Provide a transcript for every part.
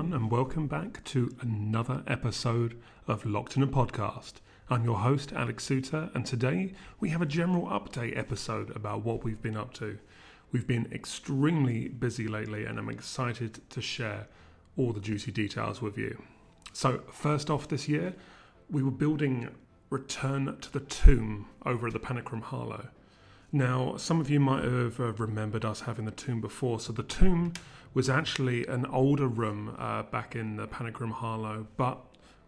everyone, and welcome back to another episode of Locked in a Podcast. I'm your host, Alex Souter, and today we have a general update episode about what we've been up to. We've been extremely busy lately, and I'm excited to share all the juicy details with you. So first off this year, we were building Return to the Tomb over at the Panic Room Harlow. Now, some of you might have remembered us having the tomb before. So the tomb was actually an older room back in the Panic Room Harlow, but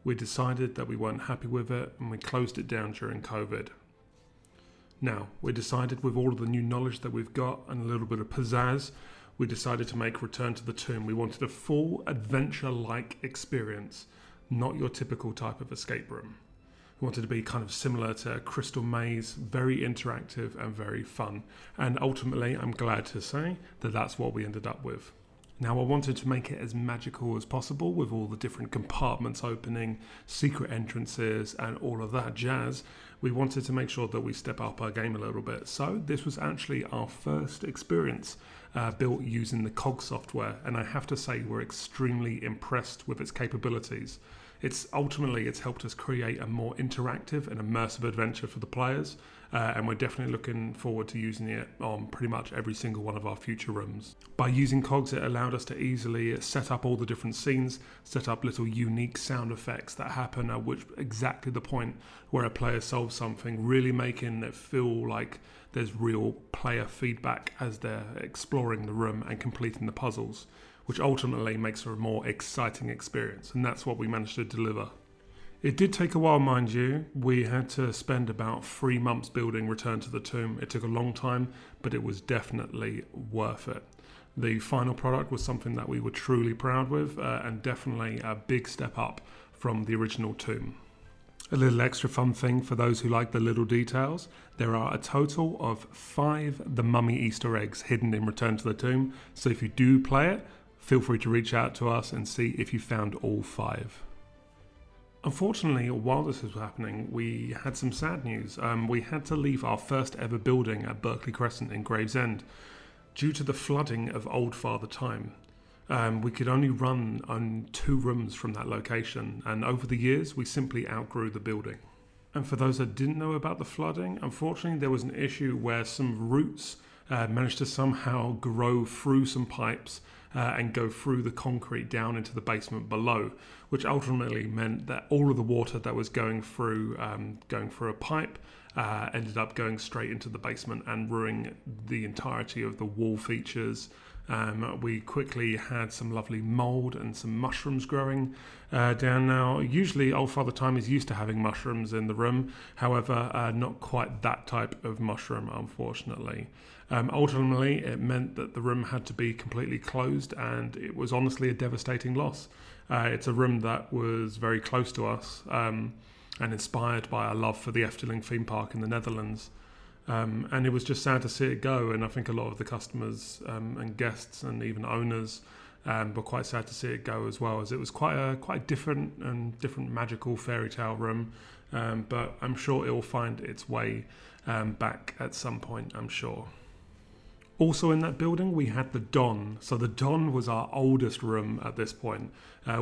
we decided that we weren't happy with it and we closed it down during COVID. Now, we decided with all of the new knowledge that we've got and a little bit of pizzazz, we decided to make Return to the Tomb. We wanted a full adventure-like experience, not your typical type of escape room. We wanted to be kind of similar to Crystal Maze, very interactive and very fun. And ultimately, I'm glad to say that that's what we ended up with. Now, I wanted to make it as magical as possible with all the different compartments opening, secret entrances, and all of that jazz. We wanted to make sure that we step up our game a little bit. So this was actually our first experience built using the COGS software. And I have to say, we're extremely impressed with its capabilities. It's helped us create a more interactive and immersive adventure for the players. And we're definitely looking forward to using it on pretty much every single one of our future rooms. By using COGS, it allowed us to easily set up all the different scenes, set up little unique sound effects that happen at which exactly the point where a player solves something, really making it feel like there's real player feedback as they're exploring the room and completing the puzzles, which ultimately makes for a more exciting experience. And that's what we managed to deliver. It did take a while, mind you. We had to spend about 3 months building Return to the Tomb. It took a long time, but it was definitely worth it. The final product was something that we were truly proud with, and definitely a big step up from the original tomb. A little extra fun thing for those who like the little details, there are a total of 5 The Mummy Easter eggs hidden in Return to the Tomb. So if you do play it, feel free to reach out to us and see if you found all 5. Unfortunately, while this was happening, we had some sad news. We had to leave our first ever building at Berkeley Crescent in Gravesend due to the flooding of Old Father Time. We could only run on 2 rooms from that location, and over the years, we simply outgrew the building. And for those that didn't know about the flooding, unfortunately, there was an issue where some roots managed to somehow grow through some pipes and go through the concrete down into the basement below, which ultimately meant that all of the water that was going through a pipe ended up going straight into the basement and ruining the entirety of the wall features. We quickly had some lovely mold and some mushrooms growing down now. Usually Old Father Time is used to having mushrooms in the room, however, not quite that type of mushroom, unfortunately. Ultimately, it meant that the room had to be completely closed, and it was honestly a devastating loss. It's a room that was very close to us and inspired by our love for the Efteling theme park in the Netherlands. And it was just sad to see it go, and I think a lot of the customers and guests and even owners were quite sad to see it go as well, as it was quite a different magical fairy tale room, but I'm sure it will find its way back at some point, I'm sure. Also in that building, we had the Don. So the Don was our oldest room at this point.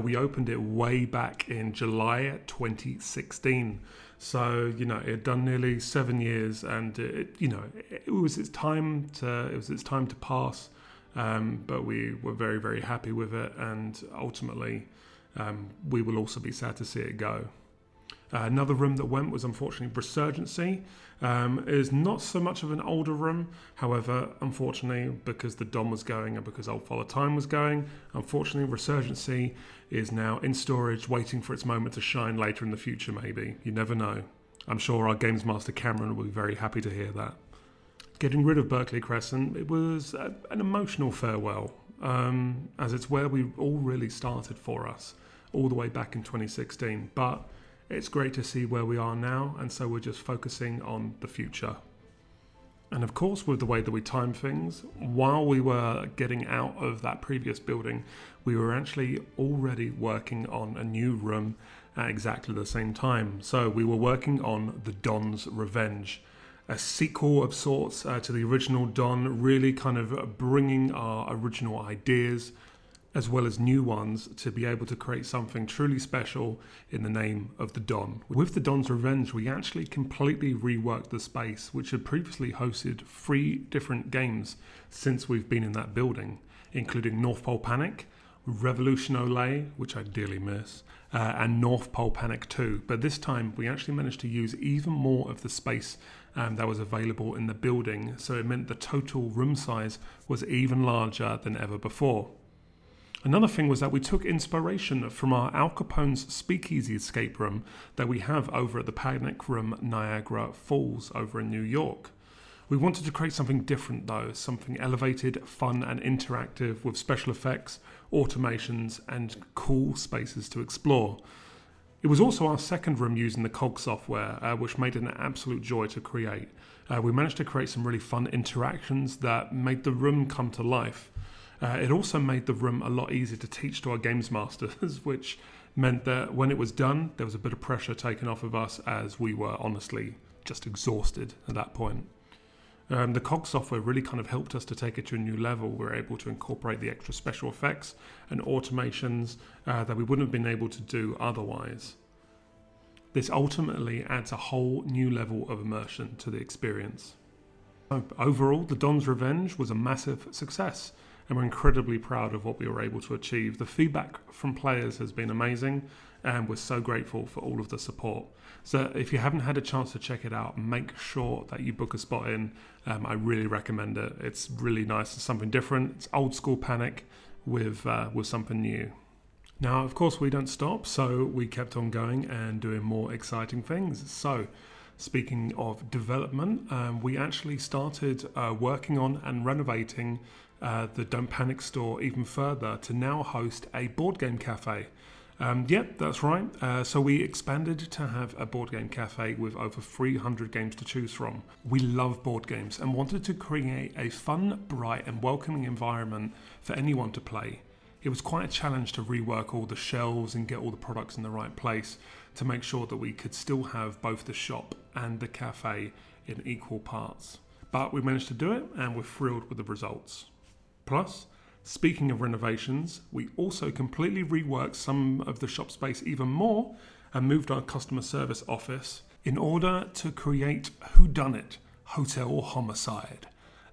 We opened it way back in July 2016. So, it had done nearly 7 years, and it was its time to pass. But we were very, very happy with it, and ultimately we will also be sad to see it go. Another room that went was unfortunately Resurgency. It is not so much of an older room, however, unfortunately, because the Don was going and because Old Father Time was going, unfortunately Resurgency is now in storage, waiting for its moment to shine later in the future, maybe. You never know. I'm sure our Games Master Cameron will be very happy to hear that. Getting rid of Berkeley Crescent, it was an emotional farewell, as it's where we all really started for us, all the way back in 2016, but it's great to see where we are now, and so we're just focusing on the future. And of course, with the way that we time things, while we were getting out of that previous building, we were actually already working on a new room at exactly the same time. So we were working on The Don's Revenge, a sequel of sorts to the original Don, really kind of bringing our original ideas as well as new ones, to be able to create something truly special in the name of The Don. With The Don's Revenge, we actually completely reworked the space, which had previously hosted 3 different games since we've been in that building, including North Pole Panic, Revolution Olay, which I dearly miss, and North Pole Panic 2. But this time, we actually managed to use even more of the space that was available in the building, so it meant the total room size was even larger than ever before. Another thing was that we took inspiration from our Al Capone's Speakeasy escape room that we have over at the Panic Room Niagara Falls over in New York. We wanted to create something different though, something elevated, fun and interactive with special effects, automations and cool spaces to explore. It was also our second room using the COGS software, which made it an absolute joy to create. We managed to create some really fun interactions that made the room come to life. It also made the room a lot easier to teach to our games masters, which meant that when it was done, there was a bit of pressure taken off of us as we were honestly just exhausted at that point. The COGS software really kind of helped us to take it to a new level. We were able to incorporate the extra special effects and automations that we wouldn't have been able to do otherwise. This ultimately adds a whole new level of immersion to the experience. Overall, The Don's Revenge was a massive success, and we're incredibly proud of what we were able to achieve. The feedback from players has been amazing, and we're so grateful for all of the support. So if you haven't had a chance to check it out, make sure that you book a spot in. I really recommend it. It's really nice. It's something different. It's old school Panic with something new. Now, of course, we don't stop, so we kept on going and doing more exciting things. So speaking of development, we actually started working on and renovating the Don't Panic store even further to now host a board game cafe. Yep, that's right. So we expanded to have a board game cafe with over 300 games to choose from. We love board games and wanted to create a fun, bright and welcoming environment for anyone to play. It was quite a challenge to rework all the shelves and get all the products in the right place to make sure that we could still have both the shop and the cafe in equal parts. But we managed to do it and we're thrilled with the results. Plus, speaking of renovations, we also completely reworked some of the shop space even more and moved our customer service office in order to create Whodunit: Hotel Homicide,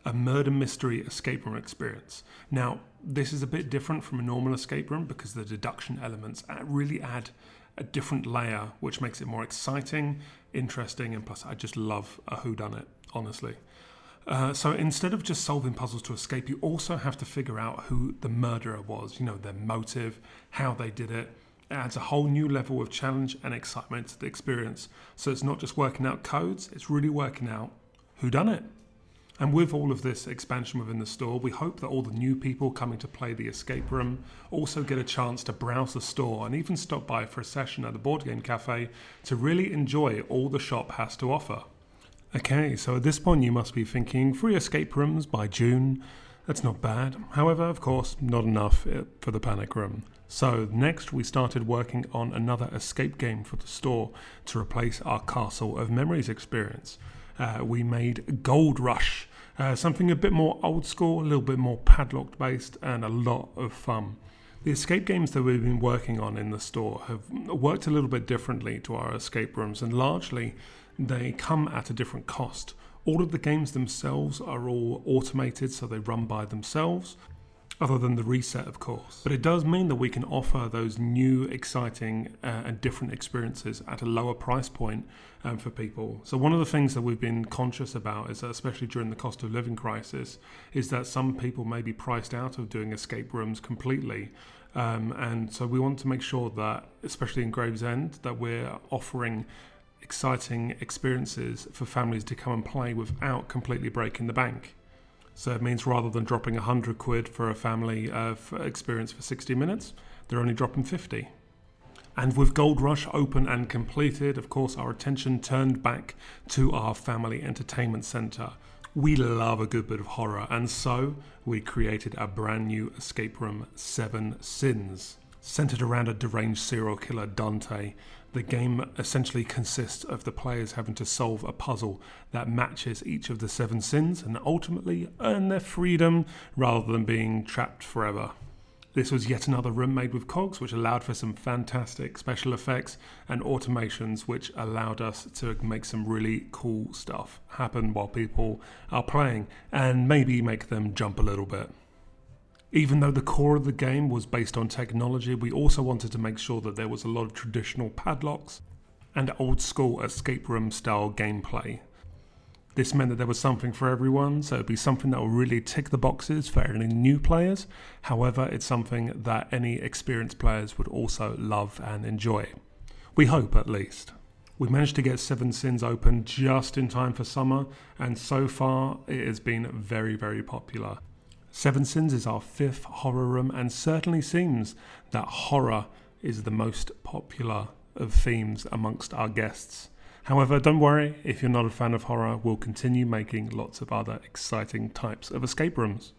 a murder mystery escape room experience. Now, this is a bit different from a normal escape room because the deduction elements really add a different layer, which makes it more exciting, interesting, and plus I just love a whodunit, honestly. So instead of just solving puzzles to escape, you also have to figure out who the murderer was, you know, their motive, how they did it. It adds a whole new level of challenge and excitement to the experience. So it's not just working out codes, it's really working out who done it. And with all of this expansion within the store, we hope that all the new people coming to play the escape room also get a chance to browse the store and even stop by for a session at the board game cafe to really enjoy all the shop has to offer. Okay, so at this point you must be thinking, 3 escape rooms by June, that's not bad. However, of course, not enough for the Panic Room. So next we started working on another escape game for the store to replace our Castle of Memories experience. We made Gold Rush, something a bit more old school, a little bit more padlocked based, and a lot of fun. The escape games that we've been working on in the store have worked a little bit differently to our escape rooms, and largely they come at a different cost. All of the games themselves are all automated, so they run by themselves, other than the reset, of course. But it does mean that we can offer those new, exciting and different experiences at a lower price point for people. So one of the things that we've been conscious about is that, especially during the cost of living crisis, is that some people may be priced out of doing escape rooms completely. And so we want to make sure that, especially in Gravesend, that we're offering exciting experiences for families to come and play without completely breaking the bank. So it means rather than dropping £100 for a family for experience for 60 minutes, they're only dropping 50. And with Gold Rush open and completed, of course, our attention turned back to our family entertainment centre. We love a good bit of horror, and so we created a brand new escape room, Seven Sins, centred around a deranged serial killer, Dante. The game essentially consists of the players having to solve a puzzle that matches each of the 7 sins and ultimately earn their freedom rather than being trapped forever. This was yet another room made with COGS, which allowed for some fantastic special effects and automations, which allowed us to make some really cool stuff happen while people are playing, and maybe make them jump a little bit. Even though the core of the game was based on technology, we also wanted to make sure that there was a lot of traditional padlocks and old school escape room style gameplay. This meant that there was something for everyone, so it'd be something that will really tick the boxes for any new players. However, it's something that any experienced players would also love and enjoy. We hope, at least. We managed to get Seven Sins open just in time for summer, and so far it has been very, very popular. Seven Sins is our fifth horror room, and certainly seems that horror is the most popular of themes amongst our guests. However, don't worry, if you're not a fan of horror, we'll continue making lots of other exciting types of escape rooms.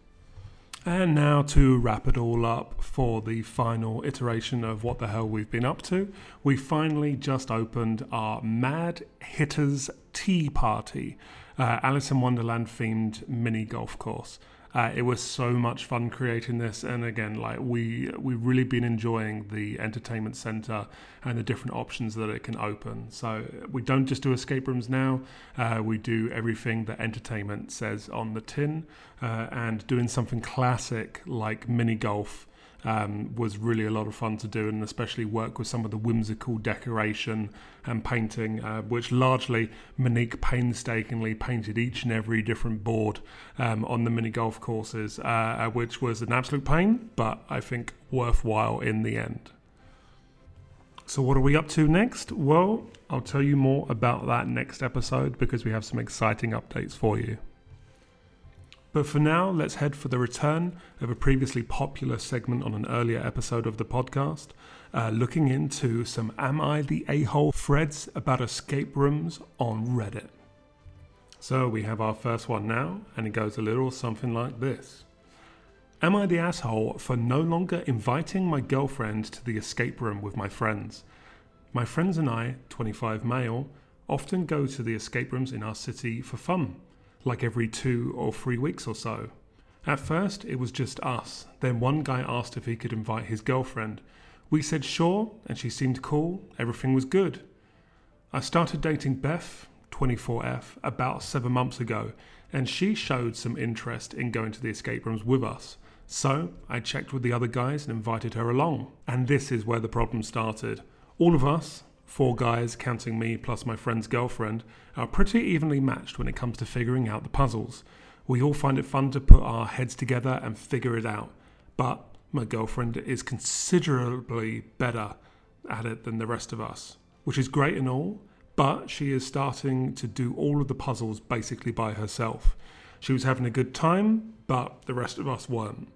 And now to wrap it all up for the final iteration of what the hell we've been up to, we finally just opened our Mad Hatters Tea Party, Alice in Wonderland themed mini golf course. It was so much fun creating this, and again, like we've really been enjoying the entertainment center and the different options that it can open. So we don't just do escape rooms now, we do everything that entertainment says on the tin, and doing something classic like mini golf was really a lot of fun to do, and especially work with some of the whimsical decoration and painting, which largely Monique painstakingly painted each and every different board on the mini golf courses, which was an absolute pain, but I think worthwhile in the end. So what are we up to next? Well, I'll tell you more about that next episode because we have some exciting updates for you. But for now, let's head for the return of a previously popular segment on an earlier episode of the podcast, looking into some Am I the A-hole threads about escape rooms on Reddit. So we have our first one now, and it goes a little something like this. Am I the asshole for no longer inviting my girlfriend to the escape room with my friends? My friends and I, 25 male, often go to the escape rooms in our city for fun, like every 2 or 3 weeks or so. At first, it was just us. Then one guy asked if he could invite his girlfriend. We said sure, and she seemed cool. Everything was good. I started dating Beth, 24F, about 7 months ago, and she showed some interest in going to the escape rooms with us. So I checked with the other guys and invited her along. And this is where the problem started. All of us, 4 guys, counting me plus my friend's girlfriend, are pretty evenly matched when it comes to figuring out the puzzles. We all find it fun to put our heads together and figure it out, but my girlfriend is considerably better at it than the rest of us, which is great and all, but she is starting to do all of the puzzles basically by herself. She was having a good time, but the rest of us weren't.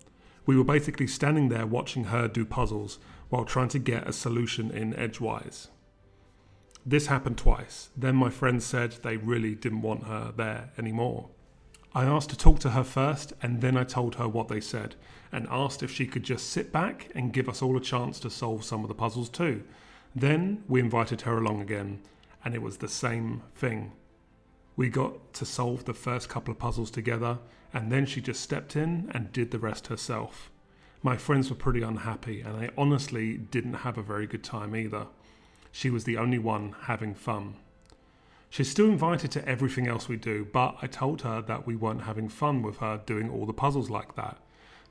We were basically standing there watching her do puzzles while trying to get a solution in edgewise. This happened twice. Then my friends said they really didn't want her there anymore. I asked to talk to her first, and then I told her what they said and asked if she could just sit back and give us all a chance to solve some of the puzzles too. Then we invited her along again, and it was the same thing. We got to solve the first couple of puzzles together, and then she just stepped in and did the rest herself. My friends were pretty unhappy, and they honestly didn't have a very good time either. She was the only one having fun. She's still invited to everything else we do, but I told her that we weren't having fun with her doing all the puzzles like that.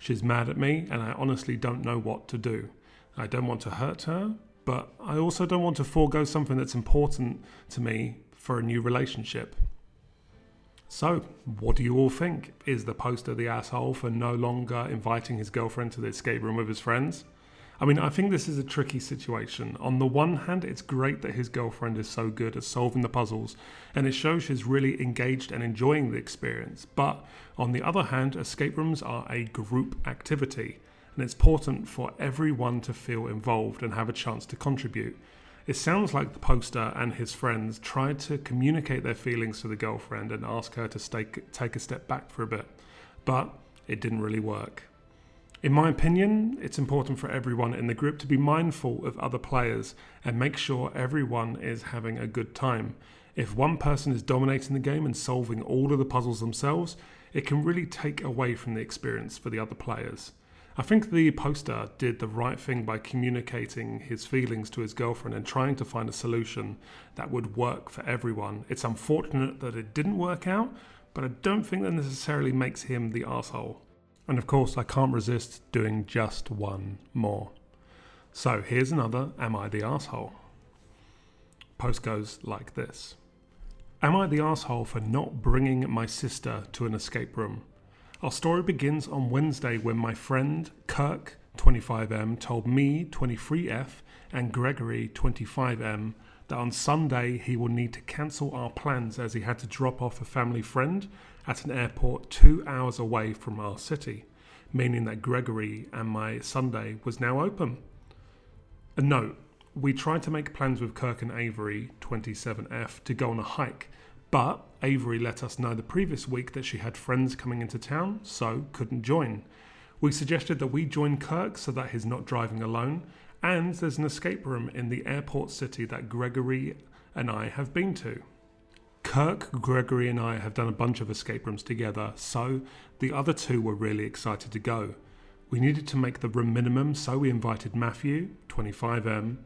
She's mad at me, and I honestly don't know what to do. I don't want to hurt her, but I also don't want to forego something that's important to me for a new relationship. So, what do you all think? Is the poster the asshole for no longer inviting his girlfriend to the escape room with his friends? I mean, I think this is a tricky situation. On the one hand, it's great that his girlfriend is so good at solving the puzzles, and it shows she's really engaged and enjoying the experience. But on the other hand, escape rooms are a group activity, and it's important for everyone to feel involved and have a chance to contribute. It sounds like the poster and his friends tried to communicate their feelings to the girlfriend and ask her to take a step back for a bit, but it didn't really work. In my opinion, it's important for everyone in the group to be mindful of other players and make sure everyone is having a good time. If one person is dominating the game and solving all of the puzzles themselves, it can really take away from the experience for the other players. I think the poster did the right thing by communicating his feelings to his girlfriend and trying to find a solution that would work for everyone. It's unfortunate that it didn't work out, but I don't think that necessarily makes him the arsehole. And of course, I can't resist doing just one more. So here's another Am I the Arsehole? Post goes like this. Am I the arsehole for not bringing my sister to an escape room? Our story begins on Wednesday when my friend Kirk, 25M, told me, 23F, and Gregory, 25M, that on Sunday he will need to cancel our plans as he had to drop off a family friend at an airport 2 hours away from our city, meaning that Gregory and my Sunday was now open. A note, we tried to make plans with Kirk and Avery, 27F, to go on a hike, but Avery let us know the previous week that she had friends coming into town, so couldn't join. We suggested that we join Kirk so that he's not driving alone, and there's an escape room in the airport city that Gregory and I have been to. Kirk, Gregory and I have done a bunch of escape rooms together, so the other two were really excited to go. We needed to make the room minimum, so we invited Matthew, 25M.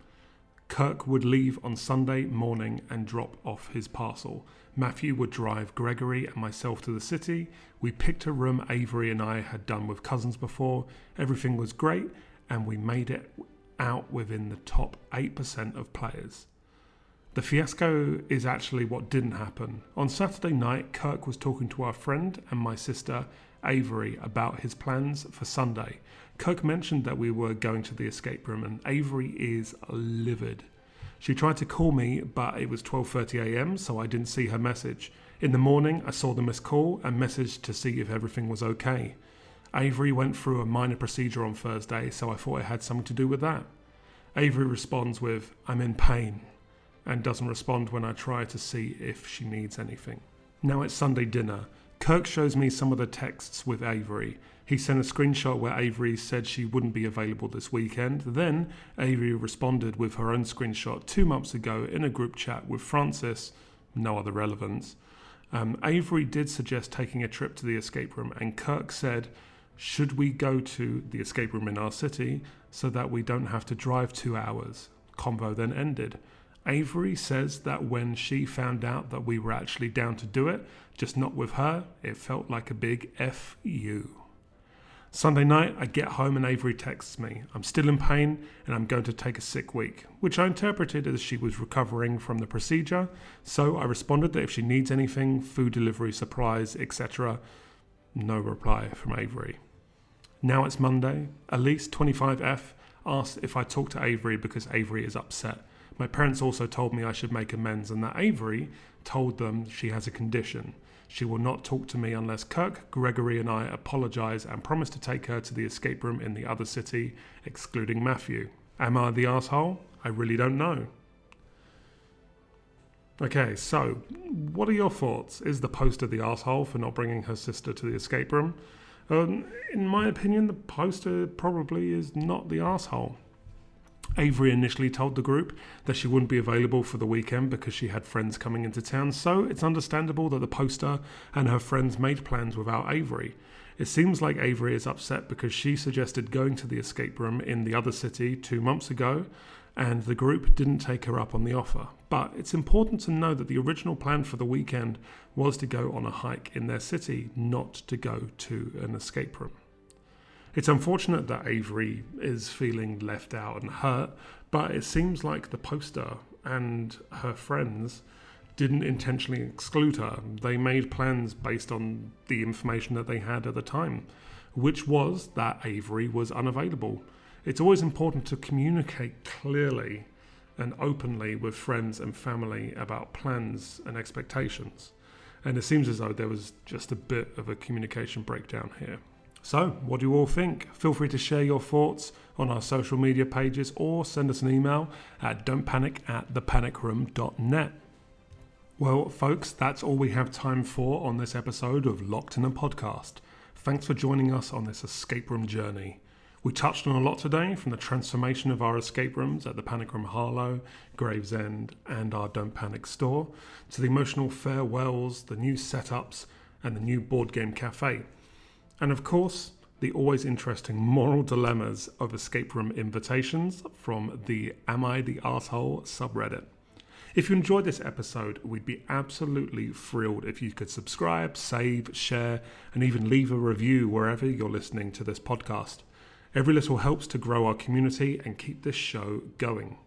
Kirk would leave on Sunday morning and drop off his parcel. Matthew would drive Gregory and myself to the city. We picked a room Avery and I had done with cousins before. Everything was great and we made it out within the top 8% of players. The fiasco is actually what didn't happen. On Saturday night, Kirk was talking to our friend and my sister Avery about his plans for Sunday. Kirk mentioned that we were going to the escape room and Avery is livid. She tried to call me, but it was 12:30 a.m. so I didn't see her message. In the morning, I saw the missed call and messaged to see if everything was okay. Avery went through a minor procedure on Thursday, so I thought it had something to do with that. Avery responds with, "I'm in pain," and doesn't respond when I try to see if she needs anything. Now it's Sunday dinner. Kirk shows me some of the texts with Avery. He sent a screenshot where Avery said she wouldn't be available this weekend. Then Avery responded with her own screenshot 2 months ago in a group chat with Francis. No other relevance. Avery did suggest taking a trip to the escape room and Kirk said, "Should we go to the escape room in our city so that we don't have to drive 2 hours?" Convo then ended. Avery says that when she found out that we were actually down to do it, just not with her, it felt like a big F you. Sunday night, I get home and Avery texts me, "I'm still in pain and I'm going to take a sick week," which I interpreted as she was recovering from the procedure, so I responded that if she needs anything, food delivery, supplies, etc. No reply from Avery. Now it's Monday. Elise, 25F, asks if I talk to Avery because Avery is upset. My parents also told me I should make amends and that Avery told them she has a condition. She will not talk to me unless Kirk, Gregory and I apologise and promise to take her to the escape room in the other city, excluding Matthew. Am I the arsehole? I really don't know. Okay, so what are your thoughts? Is the poster the arsehole for not bringing her sister to the escape room? In my opinion, the poster probably is not the arsehole. Avery initially told the group that she wouldn't be available for the weekend because she had friends coming into town, so it's understandable that the poster and her friends made plans without Avery. It seems like Avery is upset because she suggested going to the escape room in the other city 2 months ago, and the group didn't take her up on the offer. But it's important to know that the original plan for the weekend was to go on a hike in their city, not to go to an escape room. It's unfortunate that Avery is feeling left out and hurt, but it seems like the poster and her friends didn't intentionally exclude her. They made plans based on the information that they had at the time, which was that Avery was unavailable. It's always important to communicate clearly and openly with friends and family about plans and expectations. And it seems as though there was just a bit of a communication breakdown here. So, what do you all think? Feel free to share your thoughts on our social media pages or send us an email at don'tpanic@thepanicroom.net. Well, folks, that's all we have time for on this episode of Locked in a Podcast. Thanks for joining us on this escape room journey. We touched on a lot today, from the transformation of our escape rooms at the Panic Room Harlow, Gravesend, and our Don't Panic store, to the emotional farewells, the new setups, and the new board game cafe. And of course, the always interesting moral dilemmas of escape room invitations from the Am I the Arsehole subreddit. If you enjoyed this episode, we'd be absolutely thrilled if you could subscribe, save, share, and even leave a review wherever you're listening to this podcast. Every little helps to grow our community and keep this show going.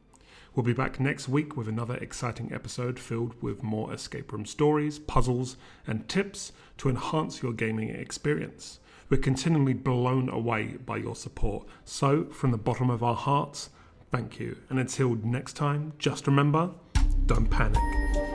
We'll be back next week with another exciting episode filled with more escape room stories, puzzles, and tips to enhance your gaming experience. We're continually blown away by your support. So, from the bottom of our hearts, thank you. And until next time, just remember, don't panic.